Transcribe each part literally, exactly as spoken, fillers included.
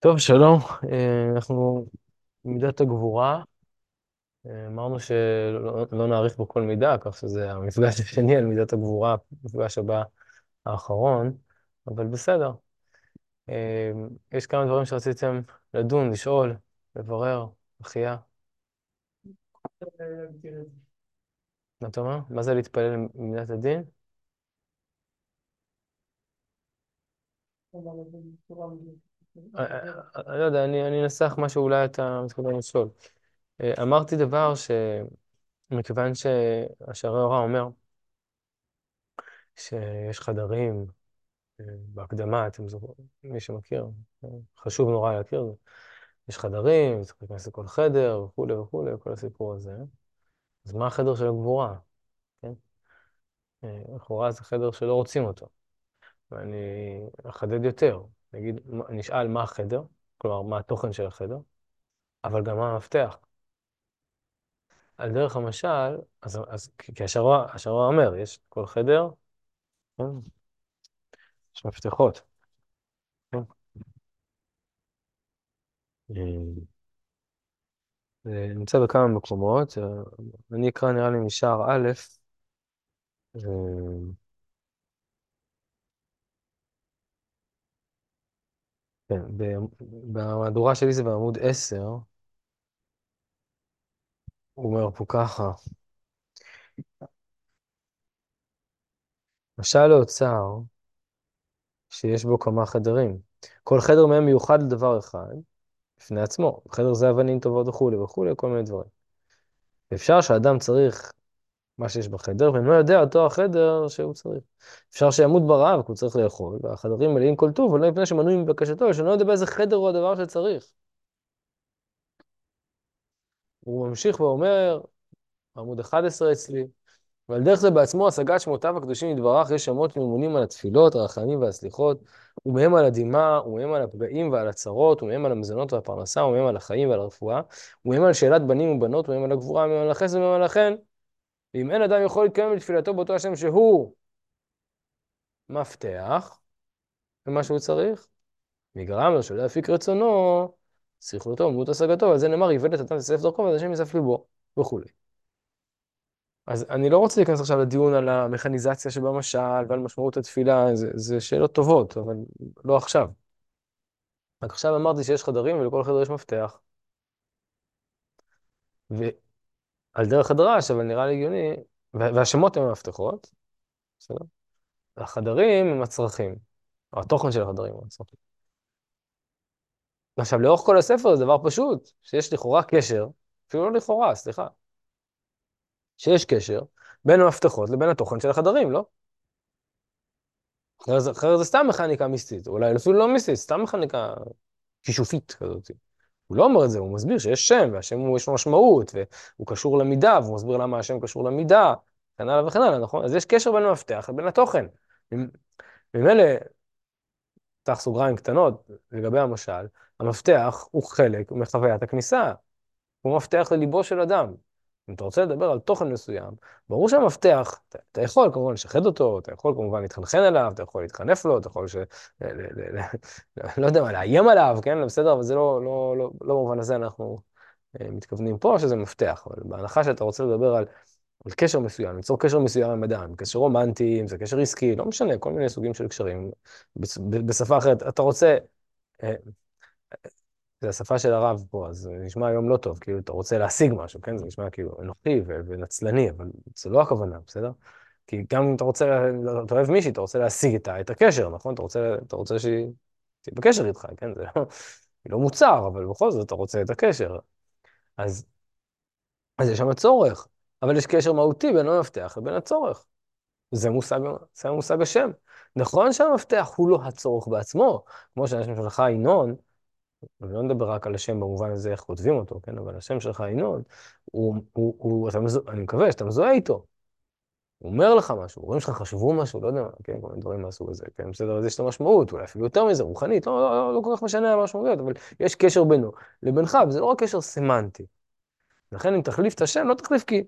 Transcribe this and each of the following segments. טוב, שלום. אה, אנחנו מידת הגבורה. אה, אמרנו שלא לא נאריך בכל מידה, כך שזה המפגש השני על מידת הגבורה, המפגש הבא האחרון, אבל בסדר. אה, יש כמה דברים שרציתם לדון, לשאול, לברר, לחיה. מה אתה אומר? מה זה להתפלל למידת הדין? אה, אה, אה, אני לא יודע, אני אני אנסח מה שאולי אתה מתכוון לשאול. אה, אמרתי דבר שמכיוון שהשערי הוראה אומר שיש חדרים, אה, בהקדמה, אתם זוכרים, מי שמכיר, אה, חשוב נורא להכיר, זה. יש חדרים, צריך להיכנס לכל חדר וכולי וכולי, כל הסיפור הזה. אז מה החדר של הגבורה? כן? אה, לכאורה זה חדר שלא רוצים אותו. ואני אחדד יותר, נגיד, מה- נשאל מה החדר, כלומר מה התוכן של החדר, אבל גם מה המפתח. על דרך המשל, אז, אז כי כי השערה, השערה אומר, יש כל חדר, כן? יש מפתחות. כן? אה, זה נמצא בכמה מקומות, אה, אני אקרא נראה לי משער א', אה, כן, ב- במהדורה שלי זה בעמוד עשר, הוא אומר פה ככה, משל לאוצר שיש בו כמה חדרים, כל חדר מהם מיוחד לדבר אחד, בפני עצמו, בחדר זה אבנים טובות וכולי וכולי, כל מיני דברים. אפשר שהאדם צריך מה שיש בחדר, ואינו יודע אותו החדר שהוא צריך. אפשר שימות ברעב, כי הוא צריך לאכול, והחדרים מלאים כל טוב, ולא מפני שמנוי מבקשתו, שלא יודע באיזה חדר הוא הדבר שצריך. הוא ממשיך ואומר, עמוד אחד עשר אצלי, ועל דרך זה בעצמו השגת שמותיו הקדושים יתברך, יש שמות ממונים על התפילות, הרחמים והסליחות, ומהם על הדמעה, ומהם על הפגעים ועל הצרות, ומהם על המזונות והפרנסה, ומהם על החיים ועל הרפואה, ומהם על שאלת בנים ובנות, ומהם על הגבורה, ומהם על החסד ומהם על החן. ואם אין אדם יכול להתקיים לתפילתו באותו השם שהוא מפתח למה שהוא צריך, נגרם לו שלא יפיק רצונו, סכלותו ומהות השגתו, ועל זה נאמר, איוולת אדם תסלף דרכו, ואז השם יסלף ליבו, וכולי. אז אני לא רוצה להיכנס עכשיו לדיון על המכניזציה שבמשל ועל משמעות התפילה, זה, זה שאלות טובות, אבל לא עכשיו. רק עכשיו אמרתי שיש חדרים ולכל חדר יש מפתח. ועל דרך הדרש, אבל נראה לי הגיוני, וה- והשמות הם המפתחות, בסדר? החדרים הם הצרכים, או התוכן של החדרים הוא הצרכים. עכשיו, לאורך כל הספר זה דבר פשוט, שיש לכאורה קשר, אפילו לא לכאורה, סליחה, שיש קשר בין המפתחות לבין התוכן של החדרים, לא? אחרת זה אחרת זה סתם מכניקה מיסטית, אולי אפילו לא מיסטית, סתם מכניקה כישופית כזאת. הוא לא אומר את זה, הוא מסביר שיש שם, והשם הוא, יש לו משמעות, והוא קשור למידה, והוא מסביר למה השם קשור למידה, וכן הלאה וכן הלאה, נכון? אז יש קשר בין המפתח לבין התוכן. ממ- ממילא, פתח סוגריים קטנות לגבי המשל, המפתח הוא חלק מחוויית הכניסה, הוא מפתח לליבו של אדם. אם אתה רוצה לדבר על תוכן מסוים, ברור שהמפתח, אתה, אתה יכול כמובן לשחד אותו, אתה יכול כמובן להתחנחן עליו, אתה יכול להתחנף לו, אתה יכול ש... ל- ל- ל- ל- לא יודע מה, לאיים עליו, כן? בסדר, אבל זה לא, לא, לא, לא במובן הזה אנחנו אה, מתכוונים פה, שזה מפתח. אבל בהנחה שאתה רוצה לדבר על, על קשר מסוים, ליצור קשר מסוים עם אדם, קשר רומנטי, אם זה קשר עסקי, לא משנה, כל מיני סוגים של קשרים. בצ- ב- בשפה אחרת, אתה רוצה... אה, זה השפה של הרב פה, אז זה נשמע היום לא טוב, כאילו אתה רוצה להשיג משהו, כן? זה נשמע כאילו אנוכי ו- ונצלני, אבל זה לא הכוונה, בסדר? כי גם אם אתה רוצה, לה- אתה אוהב מישהי, אתה רוצה להשיג איתה את הקשר, נכון? אתה רוצה, אתה רוצה שהיא תהיה בקשר איתך, כן? זה לא, היא לא מוצר, אבל בכל זאת אתה רוצה את הקשר. אז, אז יש שם הצורך, אבל יש קשר מהותי בין המפתח לבין הצורך. זה מושג, זה מושג השם. נכון שהמפתח הוא לא הצורך בעצמו, כמו שהשם שלך ינון, ולא נדבר רק על השם במובן הזה איך כותבים אותו, כן? אבל השם שלך, ינון, הוא, הוא, הוא, אתה מזו... אני מקווה שאתה מזוהה איתו. הוא אומר לך משהו, הורים שלך חשבו משהו, לא יודע מה, כן? כל מיני דברים מהסוג הזה, כן? בסדר, אז יש לו משמעות, אולי אפילו יותר מזה, רוחנית, לא, לא, לא, לא כל כך משנה המשמעויות, אבל יש קשר בינו לבינך, וזה לא רק קשר סמנטי. לכן אם תחליף את השם, לא תחליף כי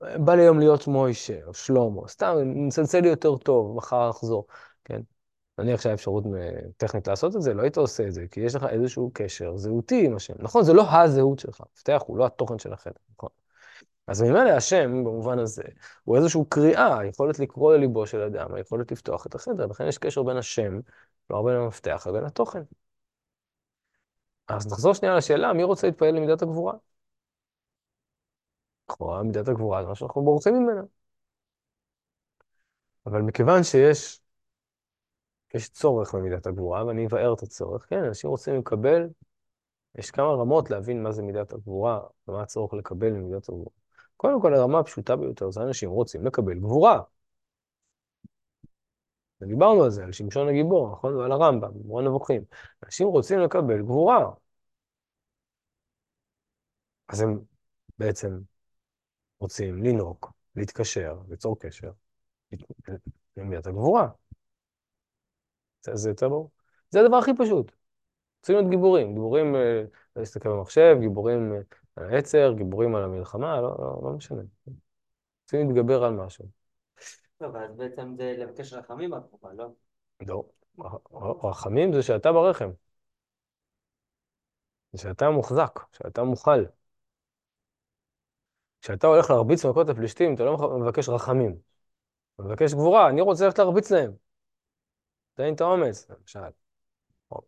בא לי היום להיות מוישה או שלמה, סתם, נצלצל לי יותר טוב, מחר אחזור, כן? נניח שהאפשרות טכנית לעשות את זה, לא היית עושה את זה, כי יש לך איזשהו קשר זהותי עם השם. נכון, זה לא הזהות שלך, המפתח הוא לא התוכן של החדר, נכון. אז ממילא השם, במובן הזה, הוא איזשהו קריאה, היכולת לקרוא לליבו של אדם, היכולת לפתוח את החדר, לכן יש קשר בין השם, לא בין המפתח, אלא בין התוכן. אז נחזור שנייה לשאלה, מי רוצה להתפעל למידת הגבורה? נכון, מידת הגבורה זה מה שאנחנו בורחים ממנה. אבל מכיוון שיש יש צורך במידת הגבורה, ואני אבאר את הצורך, כן, אנשים רוצים לקבל, יש כמה רמות להבין מה זה מידת הגבורה, ומה הצורך לקבל ממידת הגבורה. קודם כל, הרמה הפשוטה ביותר, זה אנשים רוצים לקבל גבורה. ודיברנו על זה, על שמשון הגיבור, נכון? ועל הרמב"ם, גבורה נבוכים. אנשים רוצים לקבל גבורה. אז הם בעצם רוצים לנעוק, להתקשר, ליצור קשר, למידת הגבורה. זה יותר ברור. זה הדבר הכי פשוט. רוצים להיות גיבורים. גיבורים להסתכל במחשב, גיבורים על העצר, גיבורים על המלחמה, לא משנה. רוצים להתגבר על משהו. טוב, אז בעצם זה לבקש רחמים בקרובה, לא? לא. רחמים זה שאתה ברחם. זה שאתה מוחזק, שאתה מוכל. כשאתה הולך להרביץ מכות הפלישתים, אתה לא מבקש רחמים. אתה מבקש גבורה, אני רוצה ללכת להרביץ להם. תן את האומץ, למשל.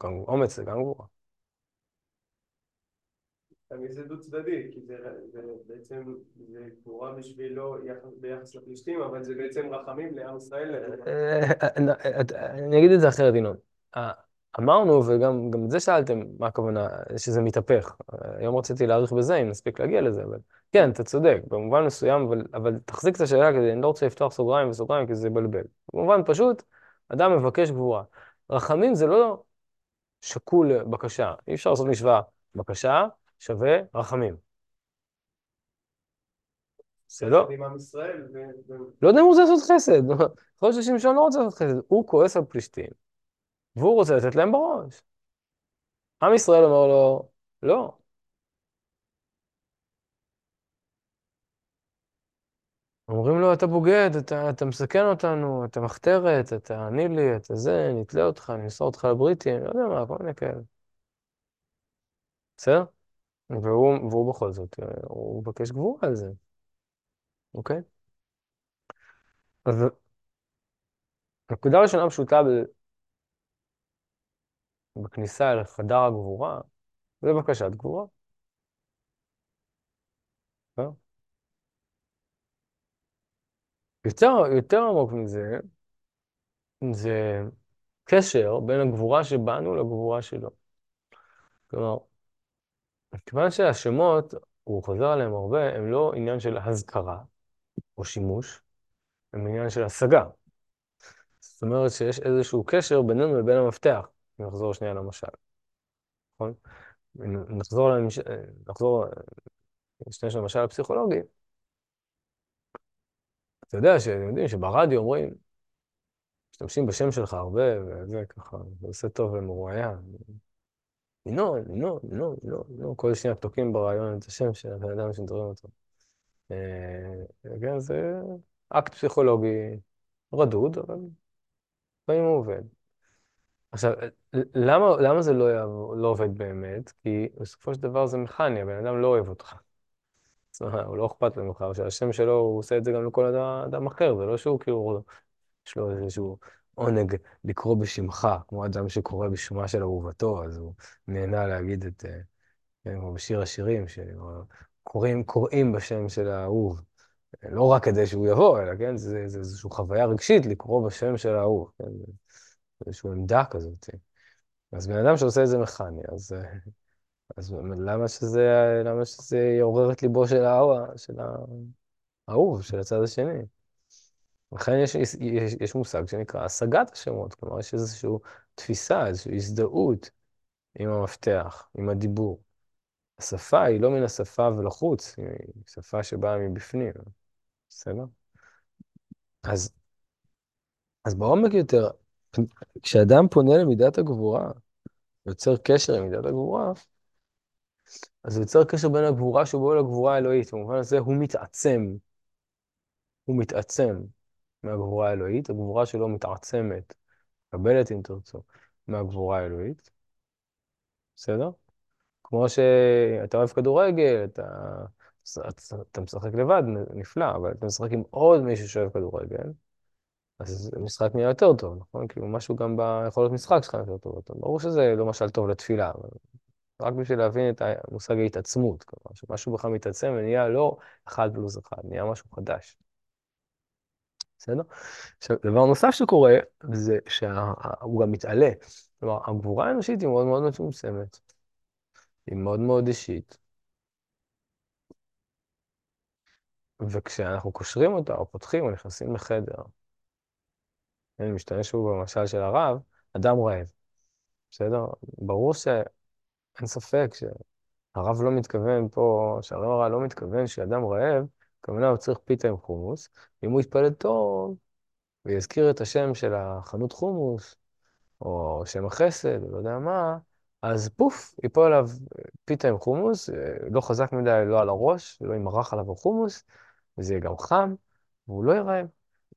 אומץ זה גם גבורה. אבל זה דו צדדי, כי זה בעצם גבורה בשבילו ביחס לפלישתים, אבל זה בעצם רחמים לעם ישראל. אני אגיד את זה אחרת, ינון. אמרנו, וגם את זה שאלתם, מה הכוונה, שזה מתהפך. היום רציתי להאריך בזה, אם נספיק להגיע לזה, אבל כן, אתה צודק, במובן מסוים, אבל תחזיק את השאלה כזה, אני לא רוצה לפתוח סוגריים וסוגריים, כי זה בלבל. במובן פשוט, אדם מבקש גבורה. רחמים זה לא שקול בקשה. אי אפשר לעשות משוואה. בקשה שווה רחמים. זה לא. לא יודע אם הוא רוצה לעשות חסד. יכול להיות ששמשון לא רוצה לעשות חסד. הוא כועס על פלישתים. והוא רוצה לתת להם בראש. עם ישראל אומר לו, לא. אומרים לו, אתה בוגד, אתה, אתה מסכן אותנו, אתה מחתרת, אתה עני לי, אתה זה, נתלה אותך, נמסור אותך לבריטים, לא יודע מה, כל מיני כאלה. בסדר? והוא, והוא בכל זאת, הוא מבקש גבורה על זה. אוקיי? אז נקודה ראשונה פשוטה ב... בכניסה אל חדר הגבורה, זה בקשת גבורה. בסדר? יותר, יותר עמוק מזה, זה קשר בין הגבורה שבאנו לגבורה שלו. כלומר, כיוון שהשמות, הוא חוזר עליהם הרבה, הם לא עניין של הזכרה או שימוש, הם עניין של השגה. זאת אומרת שיש איזשהו קשר בינינו לבין המפתח. נחזור שנייה למשל. נכון? נחזור, למש... נחזור... שנייה של המשל הפסיכולוגי. אתה יודע שאתם יודעים שברדיו אומרים, משתמשים בשם שלך הרבה, וזה ככה, זה עושה טוב ומרועיה. ינון, ינון, ינון, ינון, כל שנייה תוקעים ברעיון את השם של האדם שמדברים אותו. כן, זה אקט פסיכולוגי רדוד, אבל לפעמים הוא עובד. עכשיו, למה זה לא עובד באמת? כי בסופו של דבר זה מכני, הבן אדם לא אוהב אותך. הוא לא אכפת ממך, שהשם שלו, הוא עושה את זה גם לכל אדם אחר, זה לא שהוא כאילו, יש לו איזשהו עונג לקרוא בשמך, כמו אדם שקורא בשמה של אהובתו, אז הוא נהנה להגיד את, כמו בשיר השירים, שקוראים בשם של האהוב, לא רק כדי שהוא יבוא, אלא זה איזושהי חוויה רגשית לקרוא בשם של האהוב, איזושהי עמדה כזאת. אז בן אדם שעושה את זה מכני, אז... אז למה שזה, למה שזה יעורר את ליבו של האהוב, של האהוב, של הצד השני? לכן יש, יש, יש מושג שנקרא השגת השמות, כלומר יש איזושהי תפיסה, איזושהי הזדהות עם המפתח, עם הדיבור. השפה היא לא מן השפה ולחוץ, היא שפה שבאה מבפנים, בסדר? אז, אז בעומק יותר, כשאדם פונה למידת הגבורה, יוצר קשר למידת הגבורה, אז הוא יוצר קשר בין הגבורה שבו לגבורה האלוהית, במובן הזה הוא מתעצם, הוא מתעצם מהגבורה האלוהית, הגבורה שלו מתעצמת מקבלת, אם תרצו, מהגבורה האלוהית, בסדר? כמו שאתה אוהב כדורגל, אתה, אתה, אתה משחק לבד, נפלא, אבל אתה משחק עם עוד מישהו שאוהב כדורגל, אז המשחק נהיה יותר טוב, נכון? כאילו משהו גם ביכולות משחק שלך יותר טוב. ברור שזה לא משל טוב לתפילה, אבל רק בשביל להבין את המושג ההתעצמות, כלומר, שמשהו בך מתעצם ונהיה לא אחד פלוס אחד, נהיה משהו חדש. בסדר? עכשיו, דבר נוסף שקורה, זה שהוא גם מתעלה. כלומר, הגבורה האנושית היא מאוד מאוד מצומצמת, היא מאוד מאוד אישית. וכשאנחנו קושרים אותה, או פותחים, או נכנסים לחדר, אני משתמש שוב במשל של הרב, אדם רעב. בסדר? ברור שאין ספק שהרב לא מתכוון פה, שהרב הרב לא מתכוון שאדם רעב, כמובן הוא צריך פיתה עם חומוס, אם הוא יתפלל טוב, ויזכיר את השם של החנות חומוס, או שם החסד, או לא יודע מה, אז פוף, ייפול עליו פיתה עם חומוס, לא חזק מדי, לא על הראש, לא ימרח עליו החומוס, וזה יהיה גם חם, והוא לא ירעב.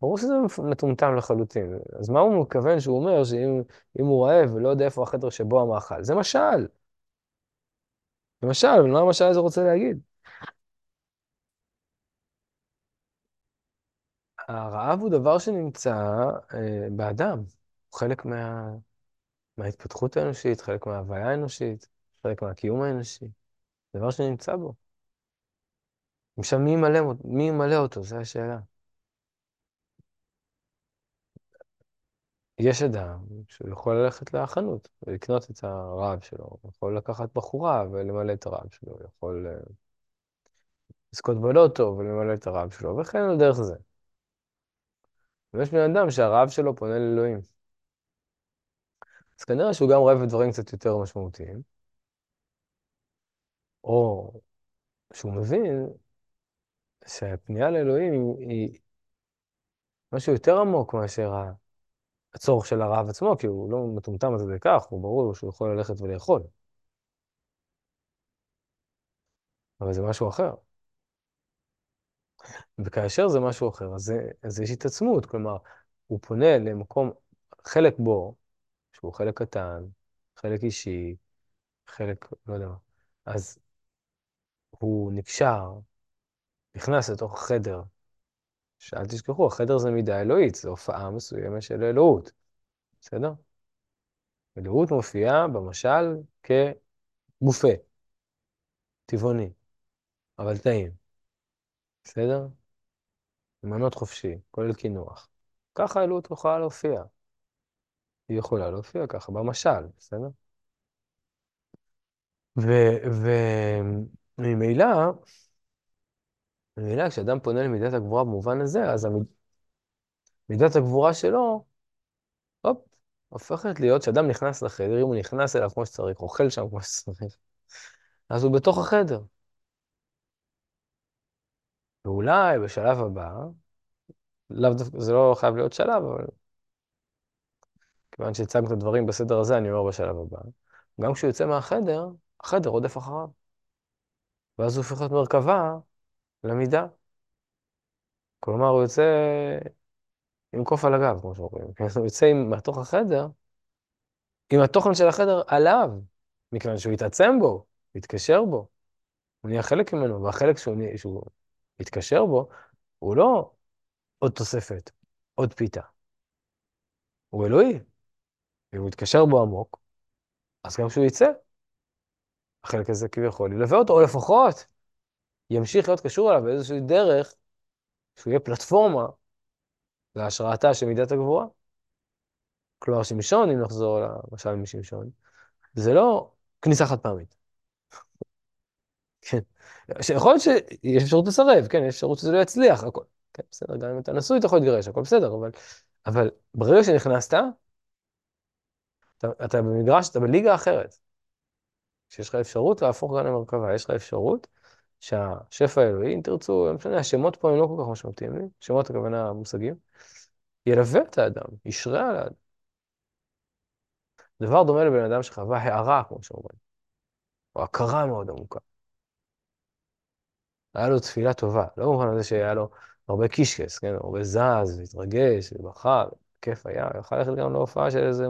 ברור שזה מטומטם לחלוטין. אז מה הוא מכוון שהוא אומר שאם הוא רעב ולא יודע איפה החדר שבו המאכל? זה משל. זה משל, אבל מה המשל הזה רוצה להגיד? הרעב הוא דבר שנמצא אה, באדם. הוא חלק מה... מההתפתחות האנושית, חלק מההוויה האנושית, חלק מהקיום האנושי. דבר שנמצא בו. עכשיו מי ימלא, מי ימלא אותו? זו השאלה. יש אדם שהוא יכול ללכת לחנות ולקנות את הרעב שלו, הוא יכול לקחת בחורה ולמלא את הרעב שלו, הוא יכול לזכות בלוטו ולמלא את הרעב שלו, וכן על דרך זה. ויש בן אדם שהרעב שלו פונה לאלוהים. אז כנראה שהוא גם רעב בדברים קצת יותר משמעותיים, או שהוא מבין שהפנייה לאלוהים היא משהו יותר עמוק מאשר ה... הצורך של הרעב עצמו, כי הוא לא מטומטם את זה כך, הוא ברור שהוא יכול ללכת ולאכול. אבל זה משהו אחר. וכאשר זה משהו אחר, אז, אז יש התעצמות, כלומר, הוא פונה למקום, חלק בו, שהוא חלק קטן, חלק אישי, חלק, לא יודע מה, אז הוא נקשר, נכנס לתוך חדר, שאל תשכחו, החדר זה מידה אלוהית, זו הופעה מסוימת של אלוהות, בסדר? אלוהות מופיעה במשל כגופה, טבעוני, אבל טעים, בסדר? למנות חופשי, כולל כינוח. ככה אלוהות יכולה להופיע. היא יכולה להופיע ככה, במשל, בסדר? וממילא, במילה, כשאדם פונה למידת הגבורה במובן הזה, אז המיד... מידת הגבורה שלו, הופ, הופכת להיות שאדם נכנס לחדר, אם הוא נכנס אליו כמו שצריך, אוכל שם כמו שצריך, אז הוא בתוך החדר. ואולי בשלב הבא, לא, זה לא חייב להיות שלב, אבל כיוון שהצגנו את הדברים בסדר הזה, אני אומר בשלב הבא, גם כשהוא יוצא מהחדר, החדר עודף אחריו. ואז הוא הופך להיות מרכבה, למידה. כלומר, הוא יוצא עם קוף על הגב, כמו שאומרים. הוא יוצא מתוך החדר, עם התוכן של החדר עליו, מכיוון שהוא יתעצם בו, הוא יתקשר בו. הוא נהיה חלק ממנו, והחלק שהוא, נהיה, שהוא יתקשר בו, הוא לא עוד תוספת, עוד פיתה. הוא אלוהי. והוא יתקשר בו עמוק, אז גם שהוא יצא, החלק הזה כביכול ילווה אותו, או לפחות, ימשיך להיות קשור עליו באיזושהי דרך, שהוא יהיה פלטפורמה להשראתה של מידת הגבורה. כלומר, שמשון, אם נחזור למשל משמשון, זה לא כניסה חד פעמית. כן. שיכול להיות שיש אפשרות לסרב, כן, יש אפשרות שזה לא יצליח, הכל. כן, בסדר, גם אם אתה נשוי, אתה יכול להתגרש, הכל בסדר, אבל, אבל ברגע שנכנסת, אתה, אתה במגרש, אתה בליגה אחרת. שיש לך אפשרות להפוך גם למרכבה, יש לך אפשרות, שהשפע האלוהי, אם תרצו, לא משנה, השמות פה הם לא כל כך משמעותיים לי, שמות הכוונה המושגים, ילווה את האדם, ישרה על האדם. דבר דומה לבן אדם שחווה הערה, כמו שאומרים, או הכרה מאוד עמוקה. היה לו תפילה טובה, לא במובן הזה שהיה לו הרבה קישקס, כן? הרבה זז, והתרגש, ובחר, כיף היה, יכול ללכת גם להופעה של איזה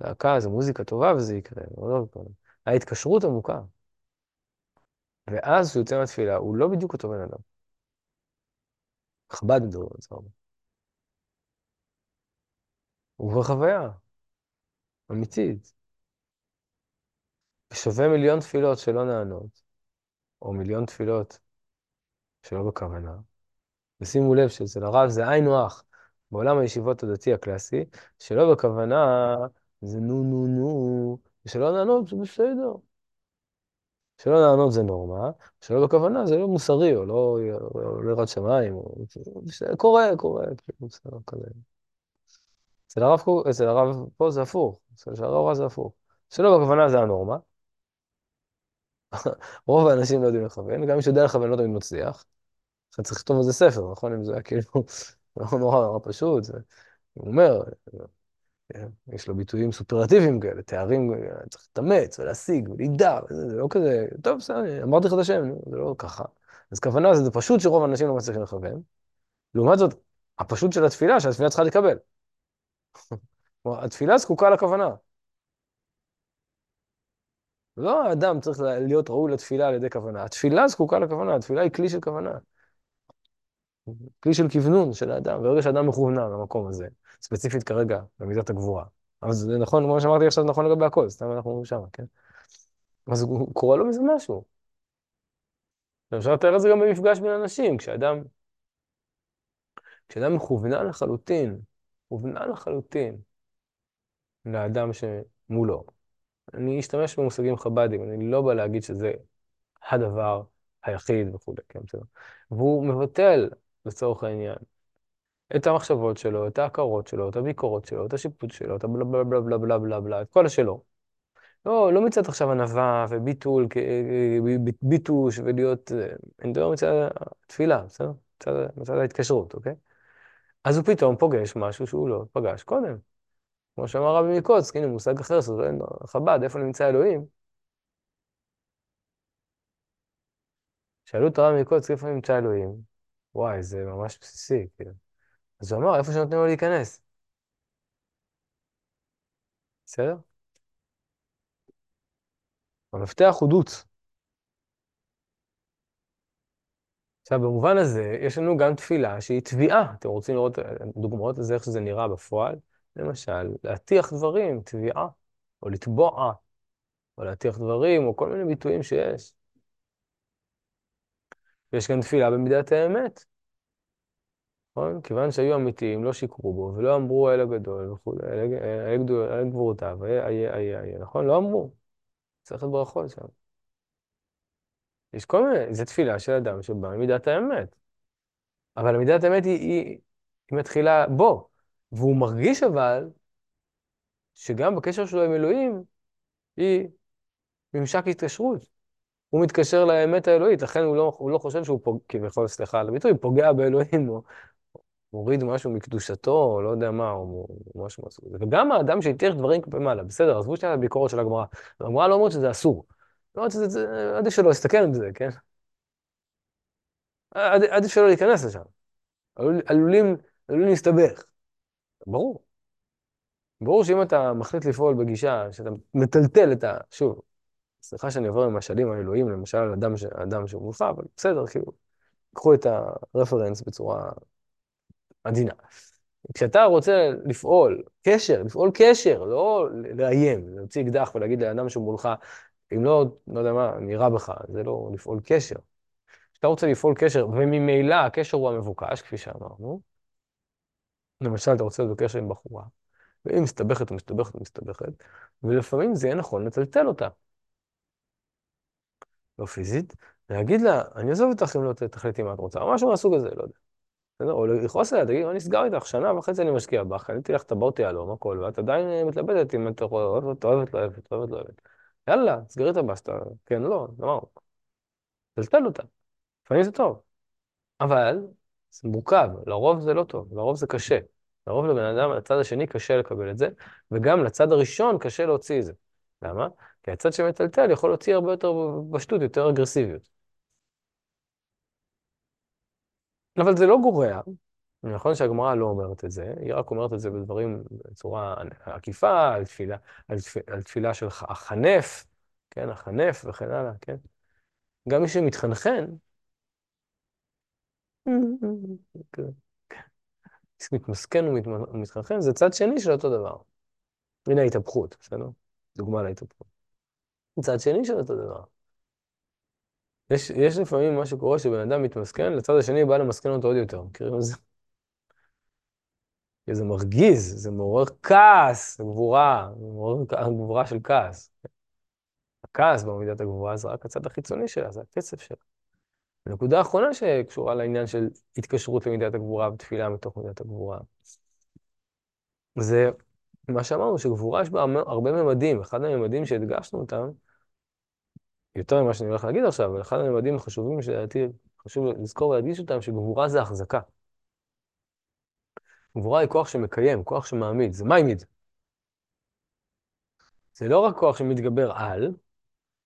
להקה, איזה מוזיקה טובה וזה יקרה, לא יקרה. ההתקשרות עמוקה. ואז כשהוא יוצא מהתפילה, הוא לא בדיוק אותו בן אדם. חב"ד מדברים על זה הרבה. הוא כבר חוויה. אמיתית. שווה מיליון תפילות שלא נענות, או מיליון תפילות שלא בכוונה. ושימו לב שאצל הרב זה עין ואח. בעולם הישיבות הדתי הקלאסי, שלא בכוונה זה נו נו נו, ושלא נענות זה בסדר. שלא נענות זה נורמה, שלא בכוונה זה לא מוסרי, או לא יראת שמיים, או קורה, קורה, מוסר כזה. אצל הרב, אצל הרב פה זה הפוך, אצל שהרב זה הפוך. שלא בכוונה זה הנורמה. רוב האנשים לא יודעים לכוון, גם מי שיודע לכוון לא תמיד מצליח. אתה צריך לכתוב על זה ספר, נכון? אם זה היה כאילו לא נורא נורא פשוט, זה אומר, יש לו ביטויים סופרטיביים כאלה, תארים, צריך לתאמץ ולהשיג ולהידע, זה לא כזה, טוב, אמרתי לך את השם, זה לא ככה. אז כוונה זה פשוט שרוב האנשים לא מצליחים לכוון. לעומת זאת, הפשוט של התפילה, שהתפילה צריכה לקבל. התפילה זקוקה לכוונה. לא האדם צריך להיות ראוי לתפילה על ידי כוונה. התפילה זקוקה לכוונה, התפילה היא כלי של כוונה. כלי של כיוונון של האדם, ברגע שהאדם מכוונן למקום הזה, ספציפית כרגע, במידת הגבורה. אז זה נכון, כמו שאמרתי עכשיו, נכון לגבי הכל, סתם אנחנו אומרים שם, כן? אז קורה לו מזה משהו. אפשר לתאר את זה גם במפגש בין אנשים, כשאדם, כשאדם מכוונן לחלוטין, מכוונן לחלוטין, לאדם שמולו. אני אשתמש במושגים חב"דים, אני לא בא להגיד שזה הדבר היחיד וכו', כן, בסדר. והוא מבטל, לצורך העניין, את המחשבות שלו, את ההכרות שלו, את הביקורות שלו, את השיפוט שלו, את הבלה בלה בלה בלה בלה בלה, את כל השלו. לא, לא מצאת עכשיו ענווה וביטול, ביטוש ולהיות, אני מדבר מצד התפילה, בסדר? מצד ההתקשרות, אוקיי? אז הוא פתאום פוגש משהו שהוא לא פגש קודם. כמו שאמר רבי מקוצק, הנה מושג אחר, חב"ד, איפה נמצא אלוהים? שאלו את הרבי מקוצק, איפה נמצא אלוהים? וואי, זה ממש בסיסי, כאילו. אז הוא אמר, איפה שנותנים לו להיכנס? בסדר? המפתח הוא דוץ. עכשיו, במובן הזה, יש לנו גם תפילה שהיא תביעה. אתם רוצים לראות דוגמאות לזה, איך שזה נראה בפועל? למשל, להתיח דברים, תביעה, או לתבוע, או להתיח דברים, או כל מיני ביטויים שיש. ויש כאן תפילה במידת האמת. נכון? כיוון שהיו אמיתיים, לא שיקרו בו, ולא אמרו אל הגדול וכו', אל גבורותיו, איה, איה, איה, איה, נכון? לא אמרו. צריך את ברכות שם. יש כל מיני, זו תפילה של אדם שבא ממידת האמת. אבל מידת האמת היא, היא, היא מתחילה בו. והוא מרגיש אבל, שגם בקשר שלו עם אלוהים, היא ממשק התקשרות. הוא מתקשר לאמת האלוהית, לכן הוא לא, הוא לא חושב שהוא פוגע, כביכול, סליחה על הביטוי, פוגע באלוהים, או מוריד משהו מקדושתו, או לא יודע מה, או משהו מסוג. וגם האדם שהתיר דברים כלפי מעלה, בסדר, עזבו שנייה לביקורת של הגמרא. הגמרא לא אומרת שזה אסור. לא אומרת שזה, עדיף שלא להסתכן בזה, כן? עדיף שלא להיכנס לשם. עלול, עלולים, עלולים להסתבך. ברור. ברור שאם אתה מחליט לפעול בגישה, שאתה מטלטל את ה... שוב, סליחה שאני עובר ממשלים האלוהים, למשל על אדם, ש... אדם שהוא מולך, אבל בסדר, כאילו, קחו את הרפרנס בצורה עדינה. כשאתה רוצה לפעול קשר, לפעול קשר, לא לאיים, להוציא אקדח ולהגיד לאדם שהוא מולך, אם לא, לא יודע מה, נראה בך, זה לא לפעול קשר. כשאתה רוצה לפעול קשר, וממילא הקשר הוא המבוקש, כפי שאמרנו, למשל, אתה רוצה להיות בקשר עם בחורה, והיא מסתבכת ומסתבכת ומסתבכת, ולפעמים זה יהיה נכון לטלטל אותה. לא פיזית, להגיד לה, אני עוזב אותך אם לא תחליטי מה את רוצה, או משהו מהסוג הזה, לא יודע. או לכעוס עליה, תגיד, אני נסגר איתך, שנה וחצי אני משקיע בך, אני תלך טבעות יעלום, הכל, ואת עדיין מתלבטת אם את אוהבת, אוהבת, אוהבת, אוהבת, אוהבת. יאללה, סגרי את הבא, שאתה, כן, לא, נאמר. תלטל אותה. לפעמים זה טוב. אבל... זה מורכב, לרוב זה לא טוב, לרוב זה קשה. לרוב לבן אדם, לצד השני קשה לקבל את זה, וגם לצד הראשון קשה להוציא את זה. למה? כי הצד שמטלטל יכול להוציא הרבה יותר בשטות, יותר אגרסיביות. אבל זה לא גורע נכון שהגמרא לא אומרת את זה, היא רק אומרת את זה בדברים בצורה עקיפה, על תפילה, על תפילה, על תפילה של החנף, כן, החנף וכן הלאה, כן? גם מי שמתחנחן, מתמסכן ומתחנחן, זה צד שני של אותו דבר. הנה ההתהפכות, בסדר? דוגמה להתהפכות. צד שני של אותו דבר. יש, יש לפעמים מה שקורה שבן אדם מתמסכן, לצד השני בא למסכן אותו עוד יותר, מכירים את זה? זה מרגיז, זה מעורר כעס, גבורה, זה מעורר גבורה של כעס. הכעס במידת הגבורה זה רק הצד החיצוני שלה, זה הקצף שלה. הנקודה האחרונה שקשורה לעניין של התקשרות למידת הגבורה ותפילה מתוך מידת הגבורה, זה מה שאמרנו, שגבורה יש בה הרבה ממדים, אחד הממדים שהדגשנו אותם, יותר ממה שאני הולך להגיד עכשיו, אבל אחד הממדים החשובים שלדעתי, חשוב לזכור ולהדגיש אותם, שגבורה זה החזקה. גבורה היא כוח שמקיים, כוח שמעמיד, זה מעמיד. זה לא רק כוח שמתגבר על,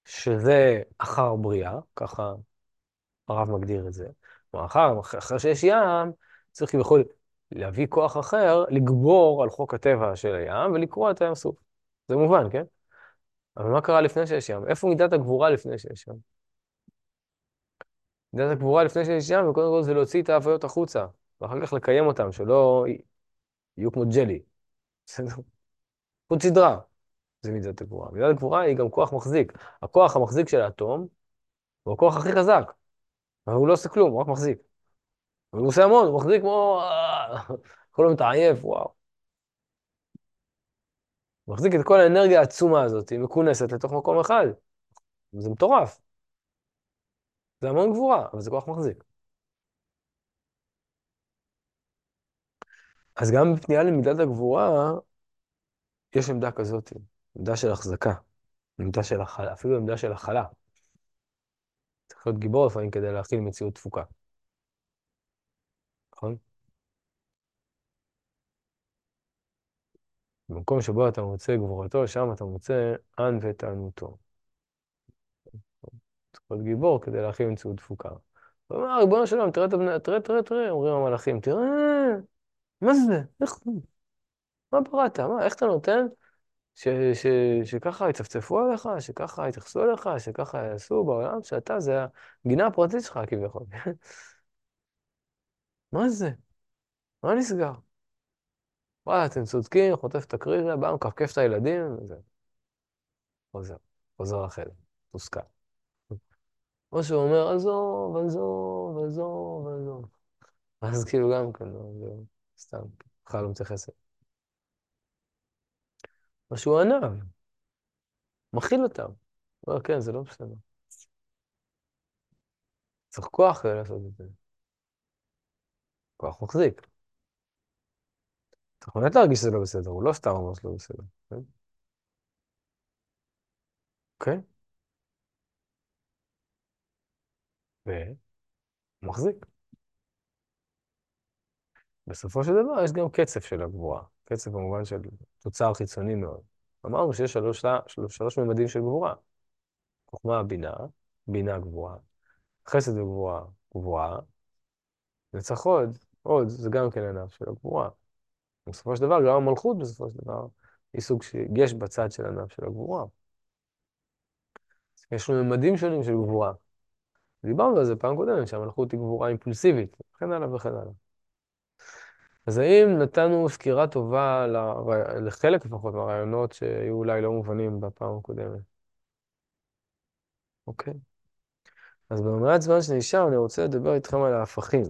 שזה אחר בריאה, ככה הרב מגדיר את זה. אחר, אחר שיש ים, צריך כביכול להביא כוח אחר, לגבור על חוק הטבע של הים, ולקרוע את הים סוף. זה מובן, כן? אבל מה קרה לפני שיש ים? איפה מידת הגבורה לפני שיש ים? מידת הגבורה לפני שיש ים, וקודם כל זה להוציא את האביות החוצה, ואחר כך לקיים אותם, שלא יהיו כמו ג'לי. בסדר? חוץ סדרה. זה מידת הגבורה. מידת הגבורה היא גם כוח מחזיק. הכוח המחזיק של האטום, הוא הכוח הכי חזק. אבל הוא לא עושה כלום, הוא רק מחזיק. אבל הוא עושה המון, הוא מחזיק כמו... כל יום מתעייף, וואו. הוא מחזיק את כל האנרגיה העצומה הזאת, היא מכונסת לתוך מקום אחד. זה מטורף. זה המון גבורה, אבל זה כוח מחזיק. אז גם בפנייה למידת הגבורה, יש עמדה כזאת, עמדה של החזקה, עמדה של החלה, אפילו עמדה של החלה. צריך להיות גיבור לפעמים כדי להכיל מציאות תפוקה. נכון? במקום שבו אתה מוצא גבורתו, שם אתה מוצא ען וטענותו. צריך להיות גיבור כדי להכיל מציאות תפוקה. הוא אומר, ריבונו של עולם, תראה את הבני, תראה, תראה, תראה, אומרים המלאכים, תראה, מה זה? איך זה? מה בראת? מה? איך אתה נותן ש, ש, שככה יצפצפו עליך, שככה יתייחסו עליך, שככה יעשו בעולם, שאתה זה הגינה הפרטית שלך כביכול. מה זה? מה נסגר? וואלה, אתם צודקים, חוטף את הקריזה, בא, מקפקף את הילדים, וזה. חוזר, חוזר החלם, מוסקה. או שהוא אומר, עזוב, עזוב, עזוב, עזוב. אז כאילו גם כאן, סתם, חל ומתייחסת. משהו ענב, מכיל אותם. אומר, כן, זה לא בסדר. צריך כוח כדי לעשות את זה. כוח מחזיק. צריך באמת להרגיש שזה לא בסדר, הוא לא סתם אומר שזה לא בסדר. אוקיי? והוא מחזיק. בסופו של דבר יש גם קצף של הגבורה. קצף במובן של תוצר חיצוני מאוד. אמרנו שיש שלוש, שלוש, שלוש ממדים של גבורה. חוכמה בינה, בינה גבורה. חסד וגבורה, גבורה. וצריך עוד, עוד, זה גם כן ענף של הגבורה. בסופו של דבר, גם המלכות בסופו של דבר, היא סוג שיש בצד של ענף של הגבורה. יש לנו ממדים שונים של גבורה. דיברנו על זה פעם קודמת, שהמלכות היא גבורה אימפולסיבית, וכן הלאה וכן הלאה. אז האם נתנו סקירה טובה לחלק לפחות מהרעיונות שהיו אולי לא מובנים בפעם הקודמת? אוקיי. אז במעט זמן שנשאר, אני רוצה לדבר איתכם על ההפכים.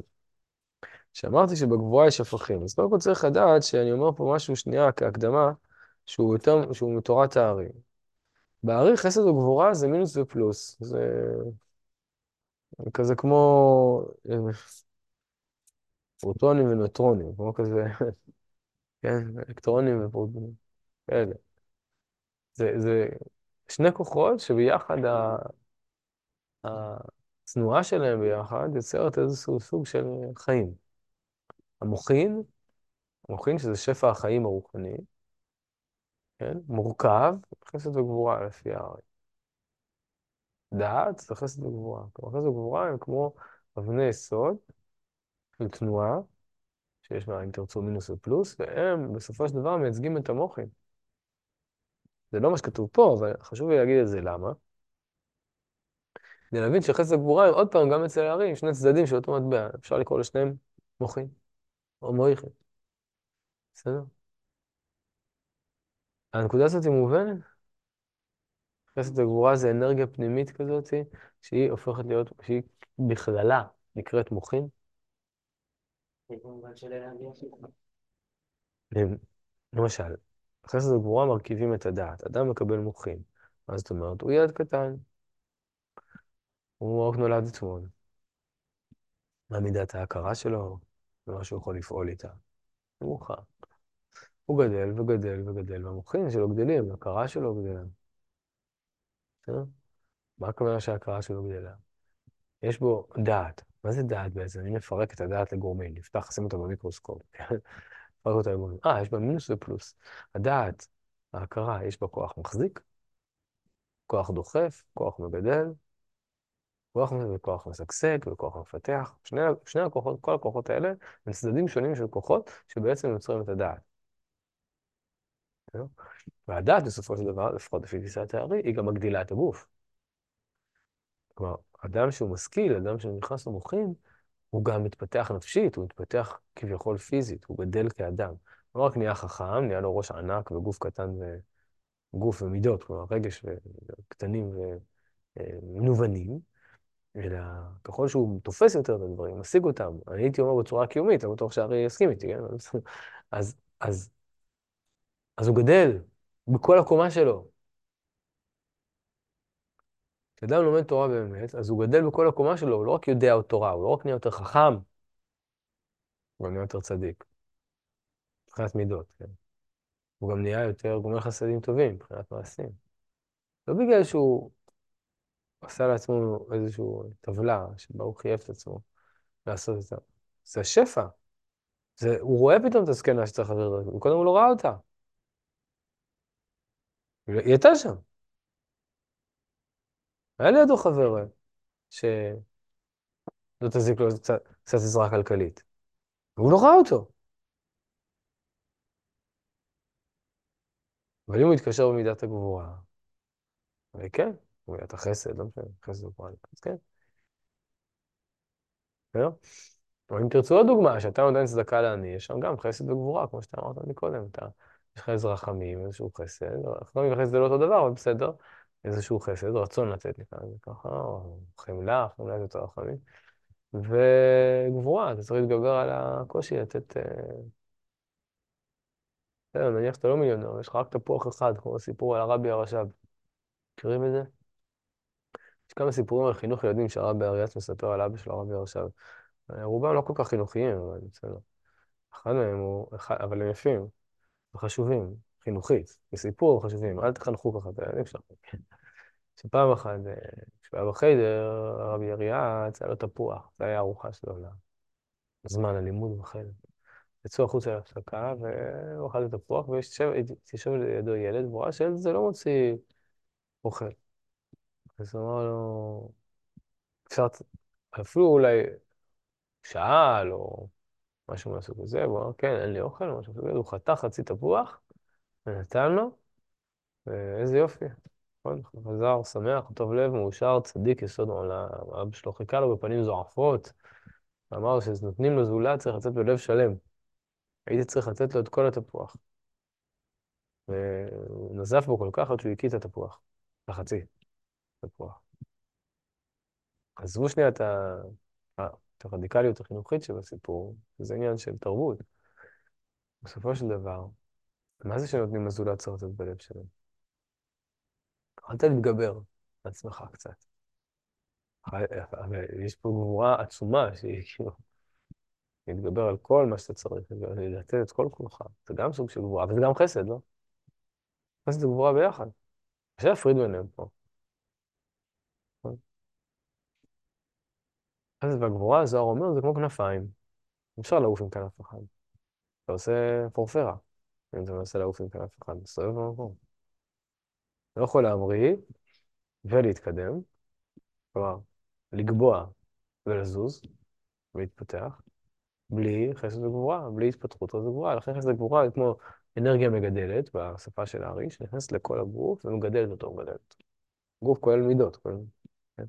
שאמרתי שבגבורה יש הפכים. אז קודם כל צריך לדעת שאני אומר פה משהו שנייה כהקדמה, שהוא, יותר, שהוא מתורת הארי. בארי חסד וגבורה זה מינוס ופלוס. זה כזה כמו... פרוטונים ונוטרונים, כמו כזה, כן, אלקטרונים ופרוטונים, כאלה. זה, זה שני כוחות שביחד ה... הצנועה שלהם ביחד יוצרת איזשהו סוג של חיים. המוחין, המוחין שזה שפע החיים הרוחני, כן, מורכב, חסד וגבורה לפי הארי. דעת זה חסד וגבורה. כלומר, חסד וגבורה הם כמו אבני יסוד, של תנועה, שיש בה, אם תרצו, מינוס ופלוס, והם בסופו של דבר מייצגים את המוחים. זה לא מה שכתוב פה, אבל חשוב לי להגיד את זה, למה? כדי להבין שחסד הגבורה הם עוד פעם גם אצל הארי, שני צדדים של אותו מטבע, אפשר לקרוא לשניהם מוחים, או מויכים. בסדר? הנקודה הזאת היא מובנת? חסד הגבורה זה אנרגיה פנימית כזאת, שהיא הופכת להיות, שהיא בכללה נקראת מוחים. למשל, חסד הגבורה מרכיבים את הדעת, אדם מקבל מוחים, מה זאת אומרת? הוא ילד קטן, הוא רק נולד אתמול. מה מידת ההכרה שלו? ומה שהוא יכול לפעול איתה. מוחה. הוא גדל וגדל וגדל, והמוחים שלו גדלים, ההכרה שלו גדלה. מה הכוונה שההכרה שלו גדלה? יש בו דעת. מה זה דעת בעצם? אני מפרק את הדעת לגורמים, נפתח, שים אותה במיקרוסקופ. מפרק אותה לגורמים. אה, יש בה מינוס ופלוס. הדעת, ההכרה, יש בה כוח מחזיק, כוח דוחף, כוח מגדל, כוח וכוח מסגסג וכוח מפתח. שני, שני הכוחות, כל הכוחות האלה, הם צדדים שונים של כוחות שבעצם יוצרים את הדעת. והדעת בסופו של דבר, לפחות לפי תפיסת הארי, היא גם מגדילה את הגוף. כלומר, אדם שהוא משכיל, אדם שנכנס למוחים, הוא גם מתפתח נפשית, הוא מתפתח כביכול פיזית, הוא גדל כאדם. לא רק נהיה חכם, נהיה לו ראש ענק וגוף קטן וגוף ומידות, כלומר רגש וקטנים ומנוונים, אלא ככל שהוא תופס יותר את הדברים, משיג אותם, אני הייתי אומר בצורה קיומית, אני בטוח שהארי יסכים איתי, כן? אז, אז, אז הוא גדל בכל הקומה שלו. כשאדם לומד תורה באמת, אז הוא גדל בכל הקומה שלו, הוא לא רק יודע את תורה, הוא לא רק נהיה יותר חכם, הוא גם נהיה יותר צדיק, מבחינת מידות, כן? הוא גם נהיה יותר גומל חסדים טובים, מבחינת מעשים. לא בגלל שהוא עשה לעצמו איזושהי טבלה שבה הוא חייב את עצמו לעשות את זה. זה השפע. זה, הוא רואה פתאום את הסכנה שצריך להעביר את זה, הוא קודם הוא לא ראה אותה. היא הייתה שם. היה לידו חבר שלא תזיק לו קצת עזרה כלכלית. והוא לא ראה אותו. אבל אם הוא התקשר במידת הגבורה, וכן, הוא מידת החסד, לא משנה, חסד הגבורה, אז כן. אבל אם תרצו עוד דוגמה, שאתה נותן צדקה לעני, יש שם גם חסד וגבורה, כמו שאתה אמרת מקודם, אתה... יש לך אזרחמים, איזשהו חסד, חסד וחסד זה לא אותו דבר, אבל בסדר, איזשהו חסד, רצון לתת נקרא לזה ככה, או חמלה, חמלה זה יותר רחמים, וגבורה, אתה צריך להתגבר על הקושי לתת, בסדר, נניח שאתה לא מיליונר, יש לך רק תפוח אחד, כמו הסיפור על הרבי הרש"ב, מכירים את זה? יש כמה סיפורים על חינוך ילדים שהרבי אריאץ מספר על אבא של הרבי הרש"ב, רובם לא כל כך חינוכיים, אבל בסדר, אחד מהם הוא, אבל הם יפים, חשובים, חינוכית, בסיפור חשובים, אל תחנכו ככה, אני אפשר. שפעם אחת, כשבא בחדר, הרבי אריאץ, היה לו תפוח, זה היה ארוחה שלו, זמן הלימוד בחדר. יצאו החוצה להפסקה, והוא אכל את התפוח, וישב לידו ילד, והוא ראה שילד זה לא מוציא אוכל. אז הוא אמר לו, אפשר, אפילו אולי שאל, או... משהו מהסוג הזה, והוא אמר, כן, אין לי אוכל, משהו מהסוג הזה, הוא חתך חצי תפוח, ונתן לו, ואיזה יופי. חזר, שמח, טוב לב, מאושר, צדיק, יסוד עולם, אבא שלו חיכה לו בפנים זועפות, ואמר שנותנים לו זולה, צריך לצאת בלב שלם. הייתי צריך לצאת לו את כל התפוח. והוא נזף בו כל כך עד שהוא הקיא את התפוח, לחצי תפוח. עזבו שנייה את ה... את הרדיקליות החינוכית שבסיפור, זה עניין של תרבות. בסופו של דבר, מה זה שנותנים לזולת צרצת בלב שלהם? אתה להתגבר לעצמך קצת. יש פה גבורה עצומה שהיא כאילו, להתגבר על כל מה שאתה צריך, לתת את כל כולך. זה גם סוג של גבורה, אבל זה גם חסד, לא? חסד זה גבורה ביחד. אפשר להפריד ביניהם פה. אז בגבורה הזוהר אומר, זה כמו כנפיים. אפשר לעוף עם כנף אחד. אתה עושה פורפרה. אם אתה מנסה לעוף עם כנף אחד, מסתובב במקום. אתה לא יכול להמריא ולהתקדם, כלומר, לגבוע ולזוז, ולהתפתח, בלי חסד וגבורה, בלי התפתחות אז גבורה. לכן חסד וגבורה היא כמו אנרגיה מגדלת, בשפה של הארי, שנכנסת לכל הגוף ומגדלת אותו, מגדלת. גוף כולל מידות, כולל... כן.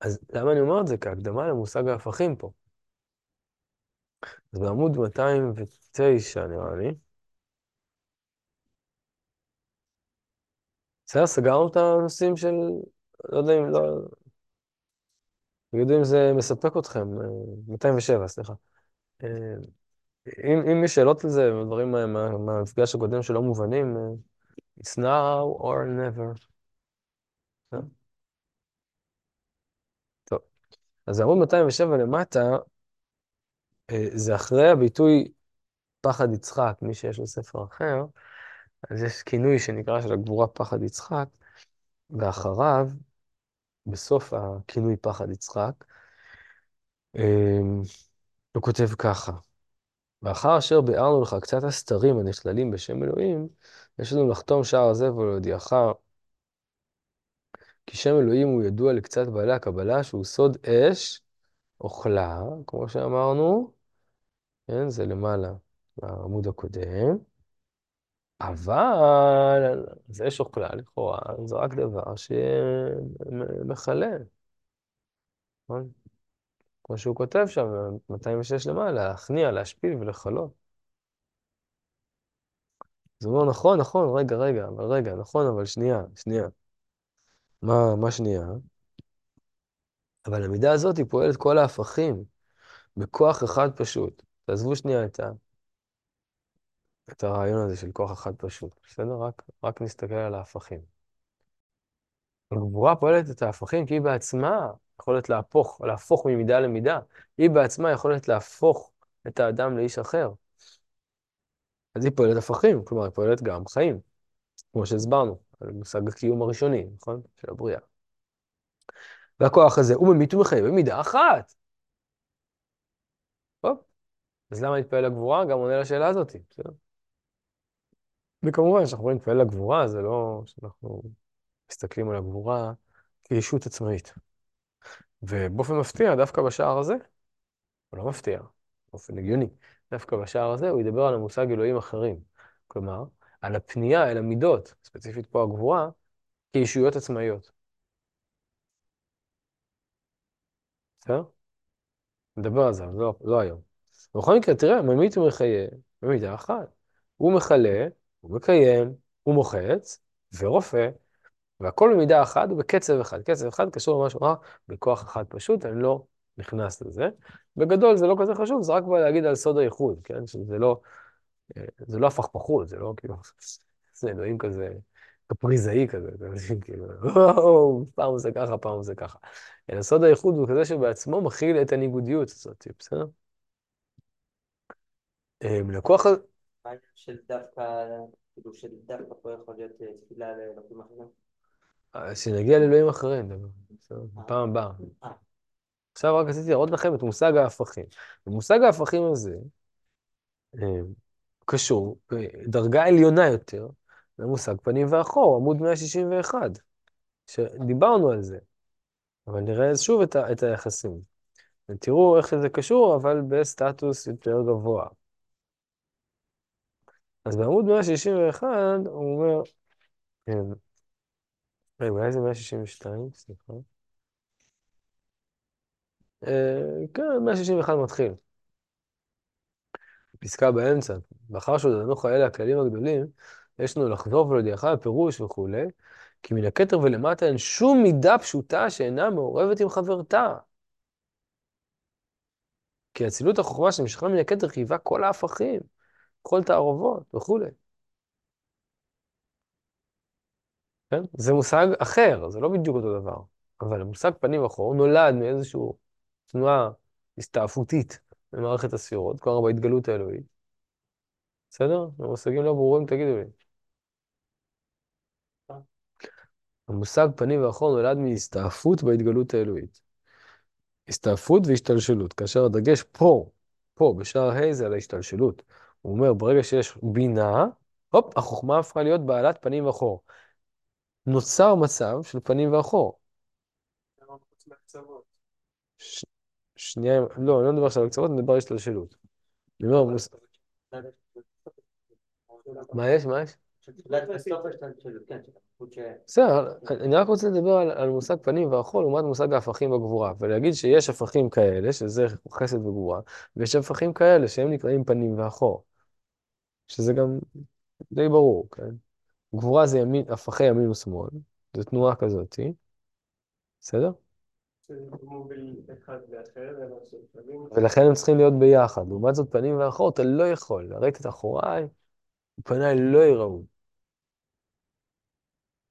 אז למה אני אומר את זה? כהקדמה למושג ההפכים פה. אז בעמוד מאתיים ותשע נראה לי. בסדר, סגרנו את הנושאים של... לא יודע אם... לא... תגידו אם זה מספק אתכם, מאתיים ושבע, סליחה. אם, אם יש שאלות על זה, דברים מהמפגש הקודם שלא מובנים, it's now or never. Yeah? טוב. אז עמוד מאתיים ושבע למטה, זה אחרי הביטוי פחד יצחק, מי שיש לו ספר אחר, אז יש כינוי שנקרא של הגבורה פחד יצחק, ואחריו, בסוף הכינוי פחד יצחק, הוא כותב ככה, ואחר אשר ביארנו לך קצת הסתרים הנכללים בשם אלוהים, יש לנו לחתום שער הזה ולהודיעך, כי שם אלוהים הוא ידוע לקצת בעלי הקבלה, שהוא סוד אש, אוכלה, כמו שאמרנו, כן, זה למעלה, בעמוד הקודם, אבל זה שוקלה לכאורה, זה רק דבר שמחלה. כמו שהוא כותב שם, מאתיים ושש למעלה, להכניע, להשפיל ולחלות. זה אומר, נכון, נכון, רגע, רגע, אבל רגע, נכון, אבל שנייה, שנייה. מה, מה שנייה? אבל המידה הזאת היא פועלת כל ההפכים, בכוח אחד פשוט. תעזבו שנייה את ה... את הרעיון הזה של כוח אחד פשוט. בסדר? רק, רק נסתכל על ההפכים. הגבורה פועלת את ההפכים כי היא בעצמה יכולת להפוך, להפוך ממידה למידה. היא בעצמה יכולת להפוך את האדם לאיש אחר. אז היא פועלת הפכים, כלומר היא פועלת גם חיים. כמו שהסברנו, על מושג הקיום הראשוני, נכון? של הבריאה. והכוח הזה הוא ממית ומחיה במידה אחת. טוב. אז למה להתפעל לגבורה? גם עונה לשאלה הזאת. בסדר? וכמובן, כשאנחנו רואים להתפעל לגבורה, זה לא שאנחנו מסתכלים על הגבורה כישות עצמאית. ובאופן מפתיע, דווקא בשער הזה, הוא לא מפתיע, באופן הגיוני, דווקא בשער הזה הוא ידבר על המושג אלוהים אחרים. כלומר, על הפנייה אל המידות, ספציפית פה הגבורה, כישויות עצמאיות. בסדר? נדבר על זה, לא, לא היום. בכל מקרה, תראה, ממית הוא מחיה, במידה אחת. הוא מחלה, הוא מקיים, הוא מוחץ, ורופא, והכל במידה אחת ובקצב אחד. קצב אחד קשור למה שאומר, בכוח אחד פשוט, אני לא נכנס לזה. בגדול זה לא כזה חשוב, זה רק בא להגיד על סוד הייחוד, כן? שזה לא, זה לא הפך פחות, זה לא כאילו, זה אלוהים כזה, קפריזאי כזה, כאילו, וואו, פעם זה ככה, פעם זה ככה. אלא סוד הייחוד הוא כזה שבעצמו מכיל את הניגודיות הזאת, בסדר? לקוח... של דווקא, כאילו של דווקא פה יכול להיות תפילה לאלוהים אחרים? שנגיע לאלוהים אחרים, פעם הבאה. עכשיו רק עשיתי להראות לכם את מושג ההפכים. המושג ההפכים הזה קשור בדרגה עליונה יותר למושג פנים ואחור, עמוד מאה שישים ואחת, שדיברנו על זה. אבל נראה שוב את היחסים. תראו איך שזה קשור, אבל בסטטוס יותר גבוה. אז בעמוד מאה שישים ואחת הוא אומר, רגע, אולי זה מאה שישים ושתיים, סליחה. כן, מאה שישים ואחת מתחיל. פסקה באמצע, באחר שהודענוך האלה הכללים הגדולים, יש לנו לחזור ולהודיעך הפירוש וכו', כי מן הכתר ולמטה אין שום מידה פשוטה שאינה מעורבת עם חברתה. כי הצילות החוכמה שנמשכה מן הכתר חייבה כל ההפכים, כל תערובות וכו'. כן? זה מושג אחר, זה לא בדיוק אותו דבר. אבל המושג פנים אחור נולד מאיזושהי תנועה הסתעפותית במערכת הספירות, כבר בהתגלות האלוהית. בסדר? המושגים לא ברורים, תגידו לי. המושג פנים ואחור נולד מהסתעפות בהתגלות האלוהית. הסתעפות והשתלשלות, כאשר הדגש פה, פה, בשער ה' זה על ההשתלשלות. הוא אומר, ברגע שיש בינה, הופ, החוכמה הפכה להיות בעלת פנים ואחור. נוצר מצב של פנים ואחור. כמה חוץ מהקצוות? שנייה, לא, אני לא מדבר עכשיו על קצרות, אני מדבר על השתלשלות. אני אומר, מוס... מה יש, מה יש? בסדר, אני רק רוצה לדבר על, על מושג פנים והחול, לעומת מושג ההפכים בגבורה, ולהגיד שיש הפכים כאלה, שזה חסד וגבורה, ויש הפכים כאלה שהם נקראים פנים והחור, שזה גם די ברור, כן? גבורה זה ימין, הפכי ימין ושמאל, זו תנועה כזאת, בסדר? ולכן הם צריכים להיות ביחד, לעומת זאת פנים ואחור, אתה לא יכול, לראות את אחוריי, פניי לא יראו.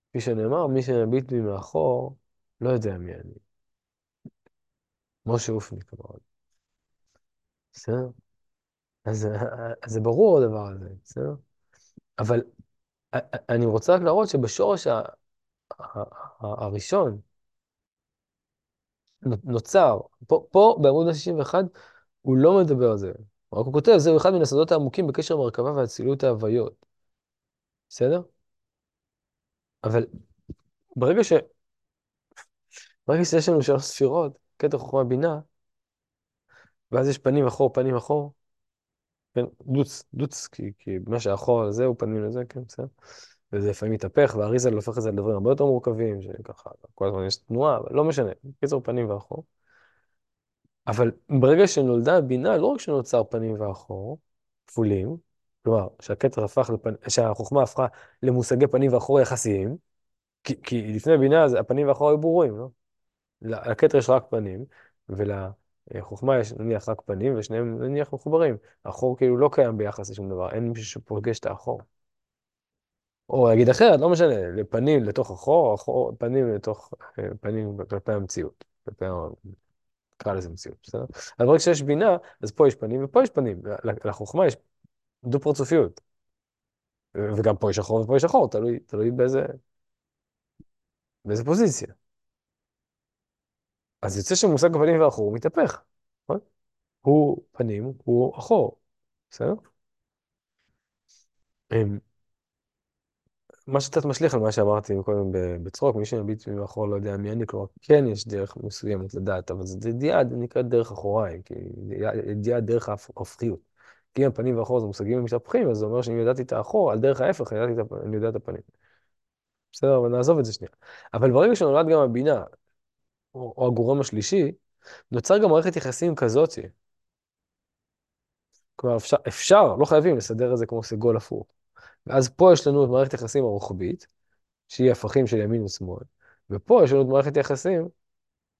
כפי שנאמר, מי שמביט בי מאחור, לא יודע מי אני. משה אופני כמובן. בסדר? אז זה ברור הדבר הזה, בסדר? אבל אני רוצה רק להראות שבשורש הראשון, נוצר, פה, פה בעמוד ה-שישים ואחת, הוא לא מדבר על זה. רק הוא כותב, זהו אחד מן הסודות העמוקים בקשר מרכבה והצילות ההוויות. בסדר? אבל ברגע ש... ברגע שיש לנו שלוש ספירות, כתר חוכמה בינה, ואז יש פנים אחור, פנים אחור, כן, דוץ, דוץ, כי, כי מה שאחור על זה הוא פנים לזה, כן, בסדר? וזה לפעמים מתהפך, והאריזה הופך את זה לדברים הרבה יותר מורכבים, שככה, כל הזמן יש תנועה, אבל לא משנה, קיצור פנים ואחור. אבל ברגע שנולדה הבינה, לא רק שנוצר פנים ואחור, כפולים, כלומר, שהכתר הפך, לפנ... שהחוכמה הפכה למושגי פנים ואחור יחסיים, כי, כי לפני הבינה, הפנים ואחור היו ברורים, לא? לכתר יש רק פנים, ולחוכמה יש נניח רק פנים, ושניהם נניח מחוברים. האחור כאילו לא קיים ביחס לשום דבר, אין מישהו שפוגש את האחור. או להגיד אחרת, לא משנה, לפנים לתוך החור, החור פנים לתוך, פנים כלפי המציאות, כלפי נקרא לזה מציאות, בסדר? אבל רק שיש בינה, אז פה יש פנים ופה יש פנים, לחוכמה יש דו פרצופיות, וגם פה יש החור ופה יש החור, תלוי, תלוי באיזה, באיזה פוזיציה. אז יוצא שמושג הפנים והחור הוא מתהפך, נכון? הוא פנים, הוא החור, בסדר? מה שתת משליך על מה שאמרתי קודם בצחוק, מי שמביט מאחור לא יודע מי אני, כלומר, כן יש דרך מסוימת לדעת, אבל זה ידיעה, זה נקרא דרך אחוריים, כי ידיעה דרך ההפכיות. כי אם הפנים והאחור זה מושגים ומשתפכים, אז זה אומר שאני ידעתי את האחור, על דרך ההפך אני יודע את הפנים. בסדר, אבל נעזוב את זה שנייה. אבל ברגע שנולד גם הבינה, או, או הגורם השלישי, נוצר גם מערכת יחסים כזאת. כלומר, אפשר, אפשר, לא חייבים לסדר את זה כמו סגול הפוך. ואז פה יש לנו את מערכת היחסים הרוחבית, שהיא הפכים של ימין ושמאל, ופה יש לנו את מערכת היחסים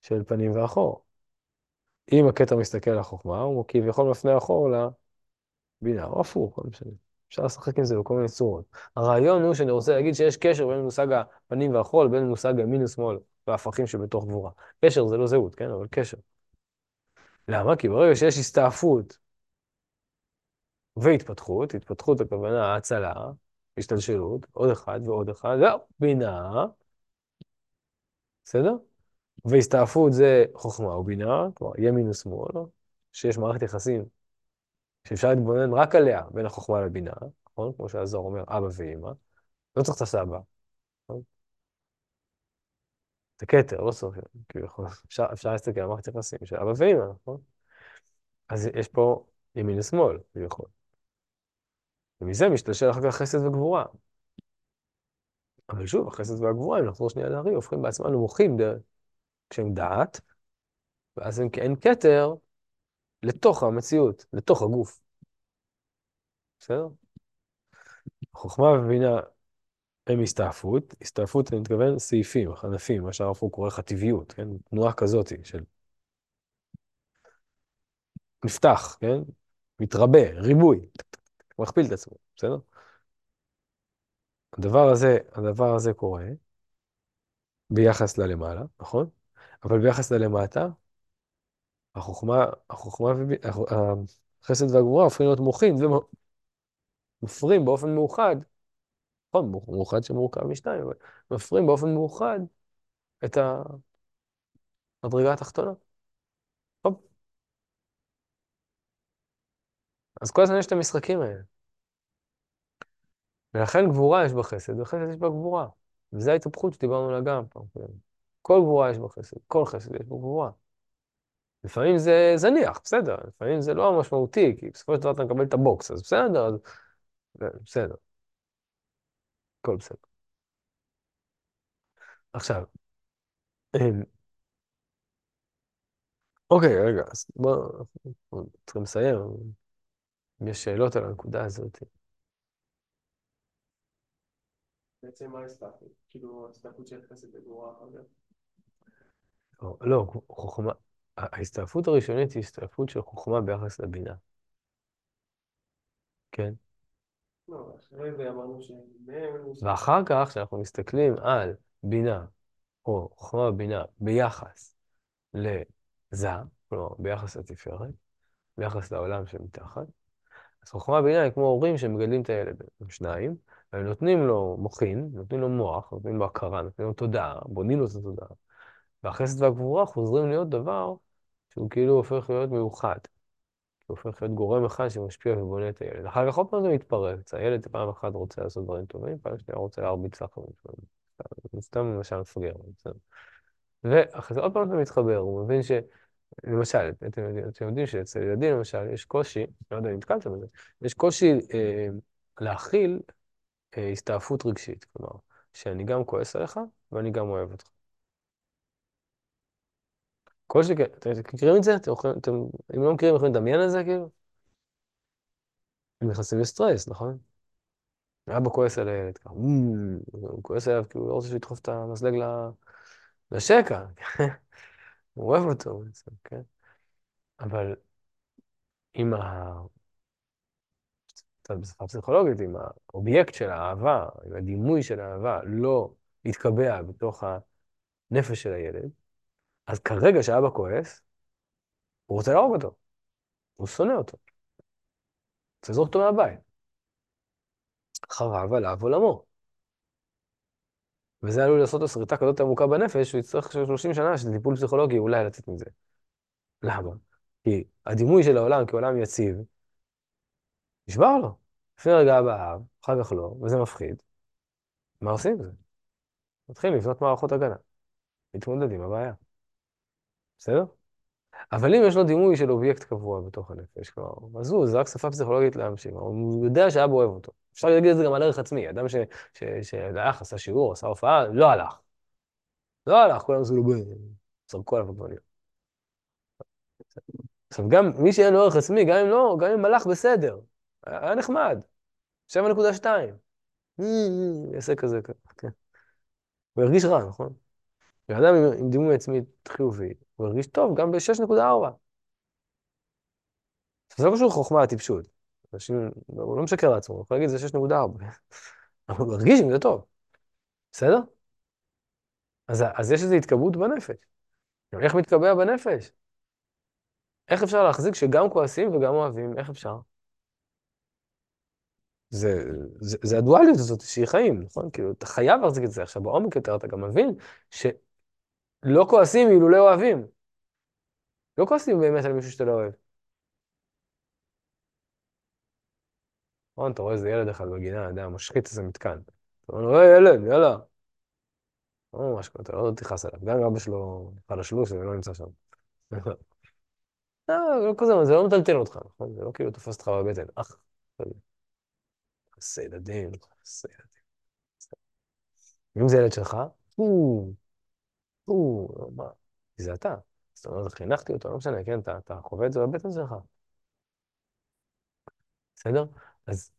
של פנים ואחור. אם הכתר מסתכל על החוכמה, הוא כביכול מפנה אחור לבינה, או הפוך, לא משנה. אפשר לשחק עם זה בכל מיני צורות. הרעיון הוא שאני רוצה להגיד שיש קשר בין מושג הפנים והחור לבין מושג ימין ושמאל וההפכים שבתוך גבורה. קשר זה לא זהות, כן? אבל קשר. למה? כי ברגע שיש הסתעפות, והתפתחות, התפתחות הכוונה ההצלה, השתלשלות, עוד אחד ועוד אחד, ובינה, בסדר? והסתעפות זה חוכמה ובינה, כלומר ימין ושמאל, שיש מערכת יחסים שאפשר להתבונן רק עליה בין החוכמה לבינה, נכון? כמו שהזוהר אומר, אבא ואמא, לא צריך את הסבא, נכון? את הכתר, לא צריך, כביכול, אפשר, אפשר להסתכל על מערכת יחסים של אבא ואמא, נכון? אז יש פה ימין ושמאל, כביכול. ומזה משתלשל אחר כך חסד וגבורה. אבל שוב, החסד והגבורה, אם נחזור שנייה להרי, הופכים בעצמם למוחים דרך, כשהם דעת, ואז הם כאין כתר לתוך המציאות, לתוך הגוף. בסדר? חוכמה ובינה הם הסתעפות, הסתעפות אני מתכוון סעיפים, ענפים, מה שהרב קוק קורא חטיביות, כן? תנועה כזאת של נפתח, כן? מתרבה, ריבוי, מכפיל את עצמו, בסדר? הדבר הזה, הדבר הזה קורה ביחס ללמעלה, נכון? אבל ביחס ללמטה, החוכמה, החוכמה וב... החסד והגבורה הופכים להיות מוחים, ומפרים באופן מאוחד, נכון, מאוחד שמורכב משתיים, אבל מפרים באופן מאוחד את המדרגה התחתונה. הופ. אז כל הזמן יש את המשחקים האלה. ולכן גבורה יש בחסד, וחסד יש בגבורה. וזו ההתהפכות שדיברנו עליה גם פעם. כל גבורה יש בחסד, כל חסד יש בגבורה. לפעמים זה זניח, בסדר, לפעמים זה לא משמעותי, כי בסופו של דבר אתה מקבל את הבוקס, אז בסדר, אז בסדר, הכל בסדר. עכשיו, אמ, אוקיי, רגע, אז בואו, אנחנו צריכים לסיים, אם יש שאלות על הנקודה הזאת. בעצם מה הסתכלות? כאילו, הסתכלות של חסד וגבורה אחר כך? לא, לא, חוכמה. ההסתעפות הראשונית היא הסתעפות של חוכמה ביחס לבינה. כן? לא, אחרי זה אמרנו ש... ואחר כך, כשאנחנו מסתכלים על בינה, או חוכמה בינה, ביחס לזה, כלומר, ביחס לתפארת, ביחס לעולם שמתחת, אז חוכמה בינה היא כמו הורים שמגדלים את הילד, הם שניים, והם נותנים לו מוחין, נותנים לו מוח, נותנים לו הכרה, נותנים לו תודעה, בונים לו את התודעה. והחסד והגבורה חוזרים להיות דבר שהוא כאילו הופך להיות מיוחד. הוא הופך להיות גורם אחד שמשפיע ובונה את הילד. אחר כך עוד פעם זה מתפרץ. הילד פעם אחת רוצה לעשות דברים טובים, פעם שנייה רוצה להרביץ לחברים שלנו. הוא סתם למשל מפגר. ואחרי זה עוד פעם זה מתחבר. הוא מבין ש... למשל, אתם יודעים שאצל ילדים למשל יש קושי, לא יודע אם התקלתם בזה, יש קושי אה, להכיל אה, הסתעפות רגשית. כלומר, שאני גם כועס עליך ואני גם אוהב אותך. כל שכן, אתם מכירים את זה? אתם, אם לא מכירים, יכולים לדמיין את זה, כאילו? הם נכנסים לסטרס, נכון? אבא כועס על הילד, ככה, הוא כועס עליו, כי הוא לא רוצה שידחוף את המזלג לשקע, הוא אוהב אותו, כן? אבל עם ה... בשפה הפסיכולוגית, עם האובייקט של האהבה, עם הדימוי של האהבה, לא יתקבע בתוך הנפש של הילד, אז כרגע שאבא כועס, הוא רוצה להרוג אותו. הוא שונא אותו. רוצה לזרוק אותו מהבית. חרב עליו עולמו. וזה עלול לעשות לו שריטה כזאת עמוקה בנפש, שהוא יצטרך שלושים שנה של טיפול פסיכולוגי אולי לצאת מזה. למה? כי הדימוי של העולם כעולם יציב, נשבר לו. לפני רגע אבא אהב, אחר כך לא, וזה מפחיד. מה עושים בזה? מתחילים לבנות מערכות הגנה. להתמודד עם הבעיה. בסדר? אבל אם יש לו דימוי של אובייקט קבוע בתוך הנפש, כלומר, אז הוא, זה רק שפה פסיכולוגית להמשיך, הוא יודע שאבא אוהב אותו. אפשר להגיד את זה גם על ערך עצמי, אדם שהלך, עשה שיעור, עשה הופעה, לא הלך. לא הלך, כולם עשו לו בואי, זרקו עליו עגבניות. עכשיו, גם מי שאין לו ערך עצמי, גם אם לא, גם אם הלך בסדר, היה נחמד. שבע נקודה שתיים. יעשה כזה ככה. הוא הרגיש רע, נכון? ואדם עם דימוי עצמי חיובי, הוא הרגיש טוב גם ב-שש נקודה ארבע. זה לא קשור חוכמה הטיפשות. אנשים, הוא לא משקר לעצמו, הוא יכול להגיד, זה שש נקודה ארבע. אבל הוא הרגיש אם זה טוב. בסדר? אז, אז יש איזו התקבעות בנפש. איך מתקבע בנפש? איך אפשר להחזיק שגם כועסים וגם אוהבים? איך אפשר? זה, זה, זה הדואליות הזאת שהיא חיים, נכון? כאילו, אתה חייב להחזיק את זה. עכשיו, בעומק יותר אתה גם מבין ש... לא כועסים אילו לא אוהבים. לא כועסים באמת על מישהו שאתה לא אוהב. נכון, אתה רואה איזה ילד אחד בגינה, אדם, משחית איזה מתקן. אתה אומר, היי ילד, יאללה. לא ממש, אתה לא תיחס עליו. גם אבא שלו חלשלוש, זה לא נמצא שם. לא, כזה, זה לא מטלטל אותך, נכון? זה לא כאילו תופס אותך בבטן. אך, חסי ילדים, חסי ילדים. אם זה ילד שלך, הוא... או, לא, מה? כי זה אתה. זאת אומרת, חינכתי אותו, לא משנה, כן, אתה, אתה חווה את זה בבטן שלך. בסדר? אז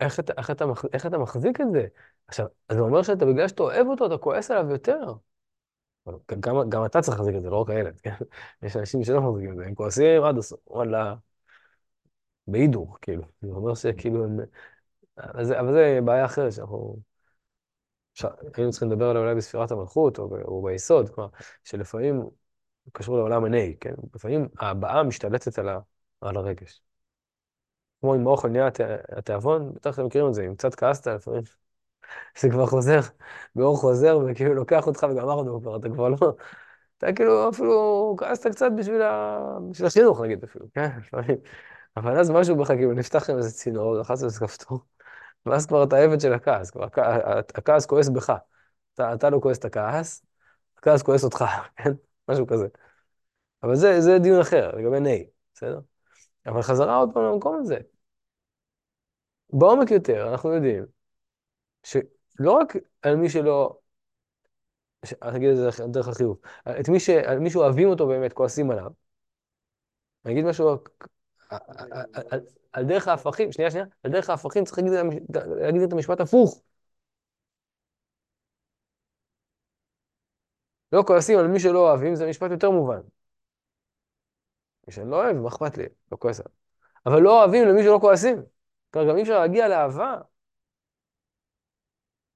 איך אתה, איך אתה, איך אתה מחזיק את זה? עכשיו, אז הוא אומר שאתה, בגלל שאתה אוהב אותו, אתה כועס עליו יותר. גם, גם אתה צריך להחזיק את זה, לא רק הילד, כן? יש אנשים שלא מחזיקים את זה, הם כועסים עד הסוף, וואלה, בהידוך, כאילו. הוא אומר שכאילו, הם... אבל זה, אבל זה בעיה אחרת שאנחנו... היינו צריכים לדבר עליו אולי בספירת המלכות, או, או ביסוד, כלומר, שלפעמים הוא קשור לעולם הנאי, כן? לפעמים הבאה משתלטת על, ה, על הרגש. כמו עם האוכל נהיה הת, התיאבון, בטח אתם מכירים את זה, אם קצת כעסת, לפעמים זה כבר חוזר, באור חוזר, וכאילו לוקח אותך וגמרנו כבר, אתה כבר לא... אתה כאילו אפילו כעסת קצת בשביל, ה... בשביל השינוך, נגיד אפילו, כן? אבל אז משהו בך, כאילו נפתח עם איזה צינור, לחץ איזה כפתור. ואז כבר אתה עבד של הכעס, כבר הכעס כועס בך. אתה, אתה לא כועס את הכעס, הכעס כועס אותך, כן? משהו כזה. אבל זה, זה דיון אחר, לגבי נהי, בסדר? אבל חזרה עוד פעם למקום הזה. בעומק יותר, אנחנו יודעים, שלא רק על מי שלא, ש... אני אגיד את זה דרך החיוב, את מי, ש... על מי שאוהבים אותו באמת, כועסים עליו, אני אגיד משהו, על דרך ההפכים, שנייה, שנייה, על דרך ההפכים צריך להגיד את המשפט הפוך. לא כועסים על מי שלא אוהבים, זה משפט יותר מובן. מי שאני לא אוהב, מה אכפת לי? לא כועסה. אבל לא אוהבים למי שלא כועסים. כלומר, גם אי אפשר להגיע לאהבה,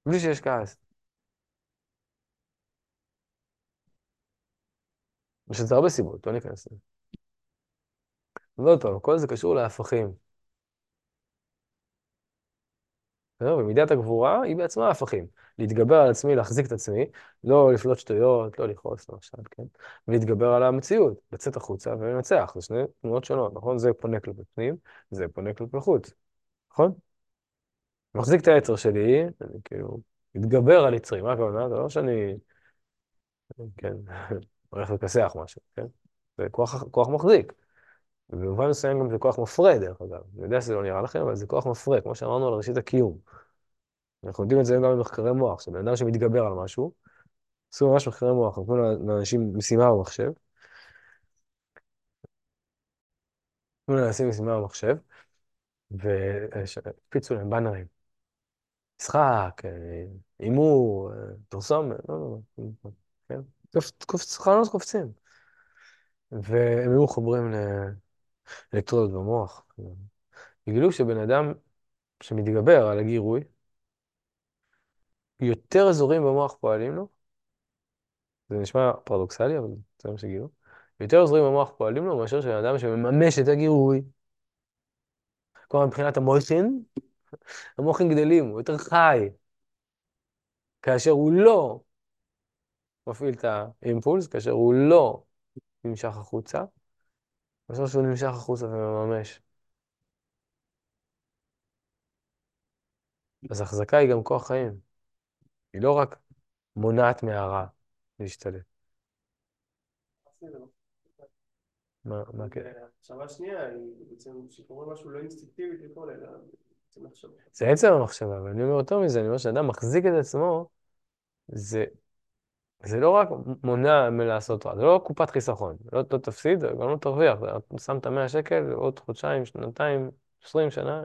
בלי שיש כעס. יש את זה הרבה סיבות, לא ניכנס לזה. לא טוב, כל זה קשור להפכים. ומידת הגבורה היא בעצמה ההפכים. להתגבר על עצמי, להחזיק את עצמי, לא לפלוט שטויות, לא לכעוס, למשל, כן? ולהתגבר על המציאות, לצאת החוצה ולנצח. זה שני תנועות שונות, נכון? זה פונה כלפי פנים, זה פונה כלפי חוץ, נכון? מחזיק את היצר שלי, אני כאילו, מתגבר על יצרי, מה הכוונה? זה לא שאני, כן, הולך לכסח משהו, כן? זה כוח, כוח מחזיק. ובמובן מסוים גם זה כוח מפרה, דרך אגב. אני יודע שזה לא נראה לכם, אבל זה כוח מפרה, כמו שאמרנו על ראשית הקיום. אנחנו יודעים את זה גם במחקרי מוח, שבן אדם שמתגבר על משהו, עשו ממש מחקרי מוח, נתנו לאנשים משימה במחשב, נתנו לאנשים משימה במחשב, ופיצו להם בנרים. משחק, אימור, תרסום, לא, לא, לא, כן? חלונות קופצים. והם היו חוברים לאלקטרודות במוח. בגילו שבן אדם שמתגבר על הגירוי, יותר אזורים במוח פועלים לו, זה נשמע פרדוקסלי, אבל זה מה שגילו, יותר אזורים במוח פועלים לו מאשר של אדם שמממש את הגירוי. כלומר, מבחינת המוחין, המוחין גדלים, הוא יותר חי, כאשר הוא לא מפעיל את האימפולס, כאשר הוא לא נמשך החוצה, משהו שהוא נמשך החוצה ומממש. אז החזקה היא גם כוח חיים. היא לא רק מונעת מהרע להשתלט. מה, מה כן? עכשיו השנייה, שקוראים משהו לא אינסטינקטיבי לכל אלא, עצם המחשבה. זה עצם המחשבה, אבל אני אומר יותר מזה, אני אומר שאדם מחזיק את עצמו, זה... זה לא רק מונע מלעשות רע, זה לא קופת חיסכון, לא, לא תפסיד, גם לא תרוויח, אתה שם את המאה שקל, עוד חודשיים, שנתיים, עשרים שנה,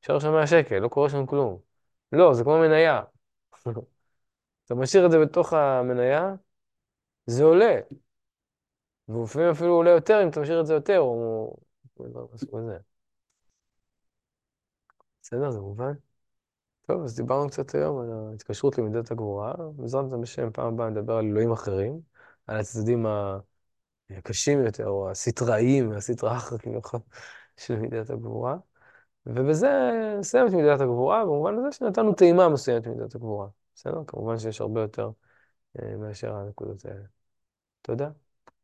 אפשר שם מאה שקל, לא קורה שם כלום. לא, זה כמו מניה. אתה משאיר את זה בתוך המניה, זה עולה. ואופן אפילו עולה יותר אם אתה משאיר את זה יותר, או... בסדר, זה מובן? טוב, אז דיברנו קצת היום על ההתקשרות למידת הגבורה, בעזרת השם פעם הבאה נדבר על אלוהים אחרים, על הצדדים הקשים יותר, או הסתראיים, הסתרא אחרא כביכול של מידת הגבורה, ובזה נסיים את מידת הגבורה, במובן הזה שנתנו טעימה מסוימת מידת הגבורה, בסדר? כמובן שיש הרבה יותר מאשר הנקודות האלה. תודה.